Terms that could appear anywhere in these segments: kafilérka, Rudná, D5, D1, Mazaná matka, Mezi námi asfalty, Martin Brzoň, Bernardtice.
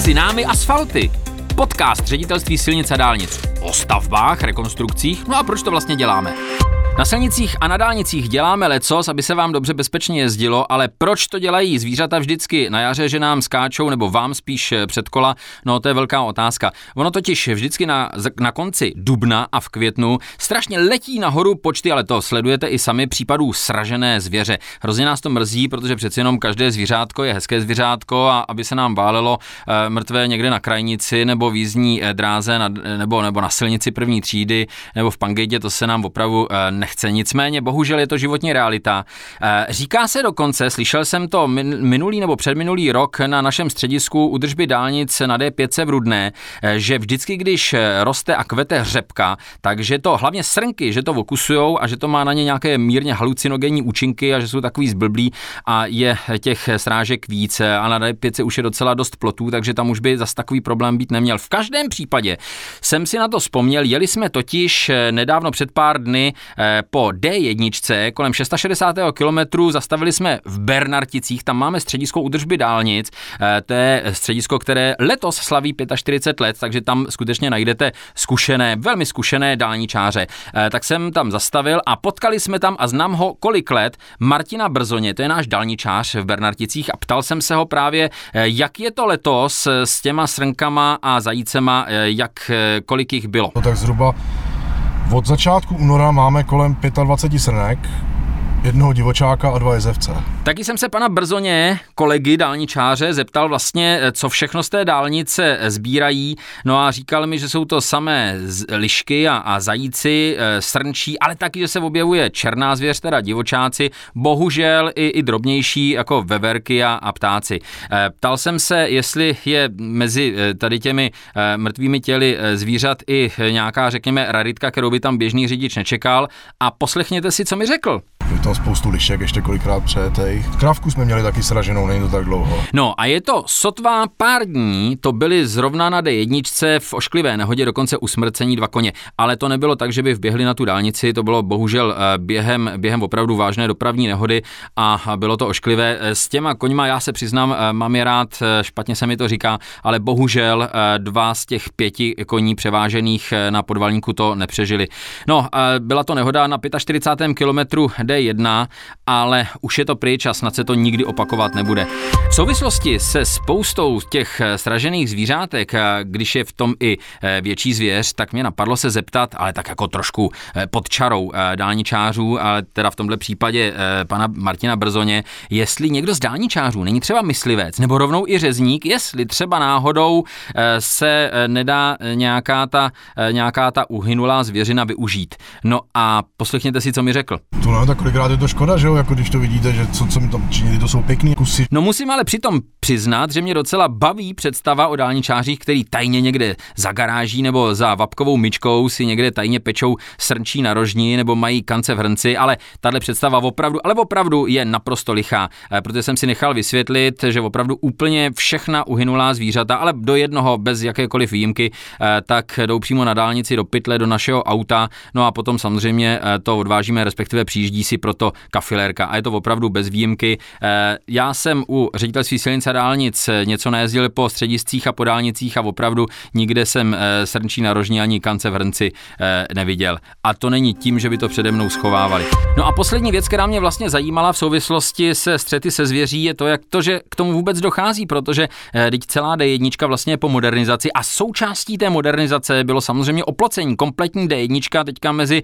Mezi námi asfalty. Podcast Ředitelství silnic a dálnic. O stavbách, rekonstrukcích, no a proč to vlastně děláme. Na silnicích a na dálnicích děláme lecos, aby se vám dobře bezpečně jezdilo, ale proč to dělají zvířata vždycky na jaře, že nám skáčou nebo vám spíš před kola? No to je velká otázka. Ono totiž vždycky na konci dubna a v květnu strašně letí nahoru počty, ale to sledujete i sami, případů sražené zvěře. Hrozně nás to mrzí, protože přeci jenom každé zvířátko je hezké zvířátko a aby se nám válelo mrtvé někde na krajnici nebo v jízdní dráze nebo na silnici první třídy nebo v Pangejdě, to se nám opravdu nechce, nicméně bohužel je to životní realita. Říká se dokonce, slyšel jsem to minulý nebo předminulý rok na našem středisku údržby dálnic na D5 v Rudné, že vždycky, když roste a kvete řepka, takže to hlavně srnky, že to okusujou a že to má na ně nějaké mírně halucinogenní účinky a že jsou takový zblblí a je těch srážek víc a na D5 už je docela dost plotů, takže tam už by zas takový problém být neměl. V každém případě jsem si na to vzpomněl, jeli jsme totiž nedávno před pár dny po D1 kolem 660. kilometru, zastavili jsme v Bernardticích, tam máme středisko údržby dálnic, to je středisko, které letos slaví 45 let, takže tam skutečně najdete zkušené, velmi zkušené dálničáře. Tak jsem tam zastavil a potkali jsme tam, a znám ho kolik let, Martina Brzoně, to je náš dálničář v Bernardticích, a ptal jsem se ho právě, jak je to letos s těma srnkama a zajícema, kolik jich bylo. No tak zhruba od začátku února máme kolem 25 srnek, jednoho divočáka a 2 jezevce. Taky jsem se pana Brzoně, kolegy dálničáře, zeptal vlastně, co všechno z té dálnice sbírají. No a říkal mi, že jsou to samé lišky a zajíci, srnčí, ale taky, že se objevuje černá zvěř, teda divočáci, bohužel i drobnější, jako veverky a ptáci. Ptal jsem se, jestli je mezi tady těmi mrtvými těly zvířat i nějaká, řekněme, raritka, kterou by tam běžný řidič nečekal. A poslechněte si, co mi řekl. Je tam spoustu lišek, ještě kolikrát přejetej. Krávku jsme měli taky sraženou, není to tak dlouho. No a je to sotva pár dní, to byly zrovna na D1 v ošklivé nehodě dokonce usmrcení 2 koně. Ale to nebylo tak, že by vběhli na tu dálnici, to bylo bohužel během opravdu vážné dopravní nehody a bylo to ošklivé. S těma koňma, já se přiznám, mám je rád, špatně se mi to říká, ale bohužel 2 z těch 5 koní převážených na podvalníku to nepřežili. No, byla to nehoda na 45. kilometru D1, ale už je to pryč a snad se to nikdy opakovat nebude. V souvislosti se spoustou těch sražených zvířátek, když je v tom i větší zvěř, tak mě napadlo se zeptat, ale tak jako trošku pod čarou dálničářů, ale teda v tomhle případě pana Martina Brzoně, jestli někdo z dálničářů, není třeba myslivec nebo rovnou i řezník, jestli třeba náhodou se nedá nějaká ta uhynulá zvěřina využít. No a poslechněte si, co mi řekl. Kolikrát je to škoda, že jo, jako když to vidíte, že co mi tam činí, to jsou pěkný kusy. No musím ale přitom přiznat, že mě docela baví představa o dálničářích, který tajně někde za garáží nebo za vapkovou myčkou si někde tajně pečou srnčí narožní nebo mají kance v hrnci, ale tahle představa opravdu je naprosto lichá, protože jsem si nechal vysvětlit, že opravdu úplně všechna uhynulá zvířata, ale do jednoho bez jakékoliv výjimky, tak jdou přímo na dálnici do pytle, do našeho auta, no a potom samozřejmě to odvážíme, respektive přijíždí si proto kafilérka a je to opravdu bez výjimky. Já jsem u Ředitelství silnic a dálnic něco najezdil po střediscích a po dálnicích a opravdu nikde jsem srnčí narožní ani kance v hrnci neviděl. A to není tím, že by to přede mnou schovávali. No a poslední věc, která mě vlastně zajímala v souvislosti se střety se zvěří, je to, jak to, že k tomu vůbec dochází, protože teď celá D1 vlastně je po modernizaci a součástí té modernizace bylo samozřejmě oplocení. Kompletní D1 teďka mezi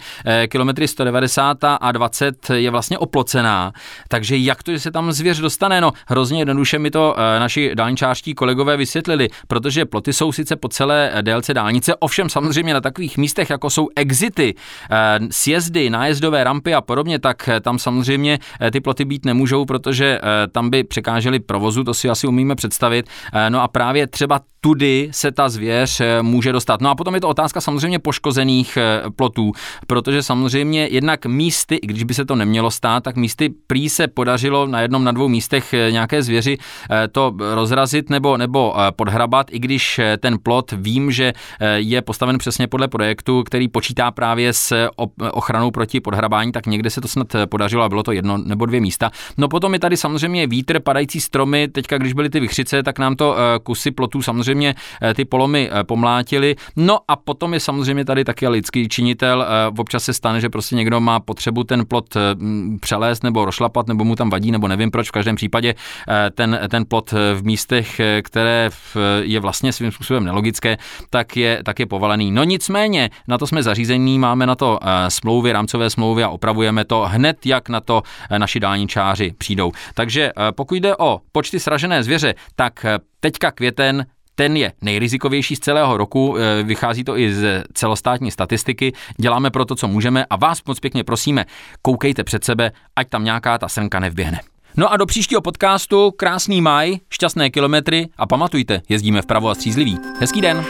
kilometry 190 a 20 je vlastně oplocená, takže jak to, že se tam zvěř dostane? No hrozně jednoduše mi to naši dálničářští kolegové vysvětlili, protože ploty jsou sice po celé délce dálnice, ovšem samozřejmě na takových místech, jako jsou exity, sjezdy, nájezdové rampy a podobně, tak tam samozřejmě ty ploty být nemůžou, protože tam by překážely provozu, to si asi umíme představit. No a právě třeba tudy se ta zvěř může dostat. No a potom je to otázka samozřejmě poškozených plotů, protože samozřejmě jednak místy, i když by se to nemělo stát, tak místy prý se podařilo na jednom, na dvou místech nějaké zvěři to rozrazit nebo podhrabat, i když ten plot vím, že je postaven přesně podle projektu, který počítá právě s ochranou proti podhrabání, tak někde se to snad podařilo a bylo to jedno nebo dvě místa. No potom je tady samozřejmě vítr, padající stromy, teďka když byly ty vichřice, tak nám to kusy plotů samozřejmě ty polomy pomlátily. No a potom je samozřejmě tady taky lidský činitel. Občas se stane, že prostě někdo má potřebu ten plot přelézt nebo rošlapat, nebo mu tam vadí, nebo nevím proč. V každém případě ten plot v místech, které je vlastně svým způsobem nelogické, tak je povalený. No nicméně, na to jsme zařízení, máme na to smlouvy, rámcové smlouvy a opravujeme to hned, jak na to naši dálničáři přijdou. Takže pokud jde o počty sražené zvěře, tak teďka květen, ten je nejrizikovější z celého roku, vychází to i z celostátní statistiky, děláme pro to, co můžeme a vás moc pěkně prosíme, koukejte před sebe, ať tam nějaká ta srnka nevběhne. No a do příštího podcastu, krásný maj, šťastné kilometry a pamatujte, jezdíme vpravo a střízliví. Hezký den!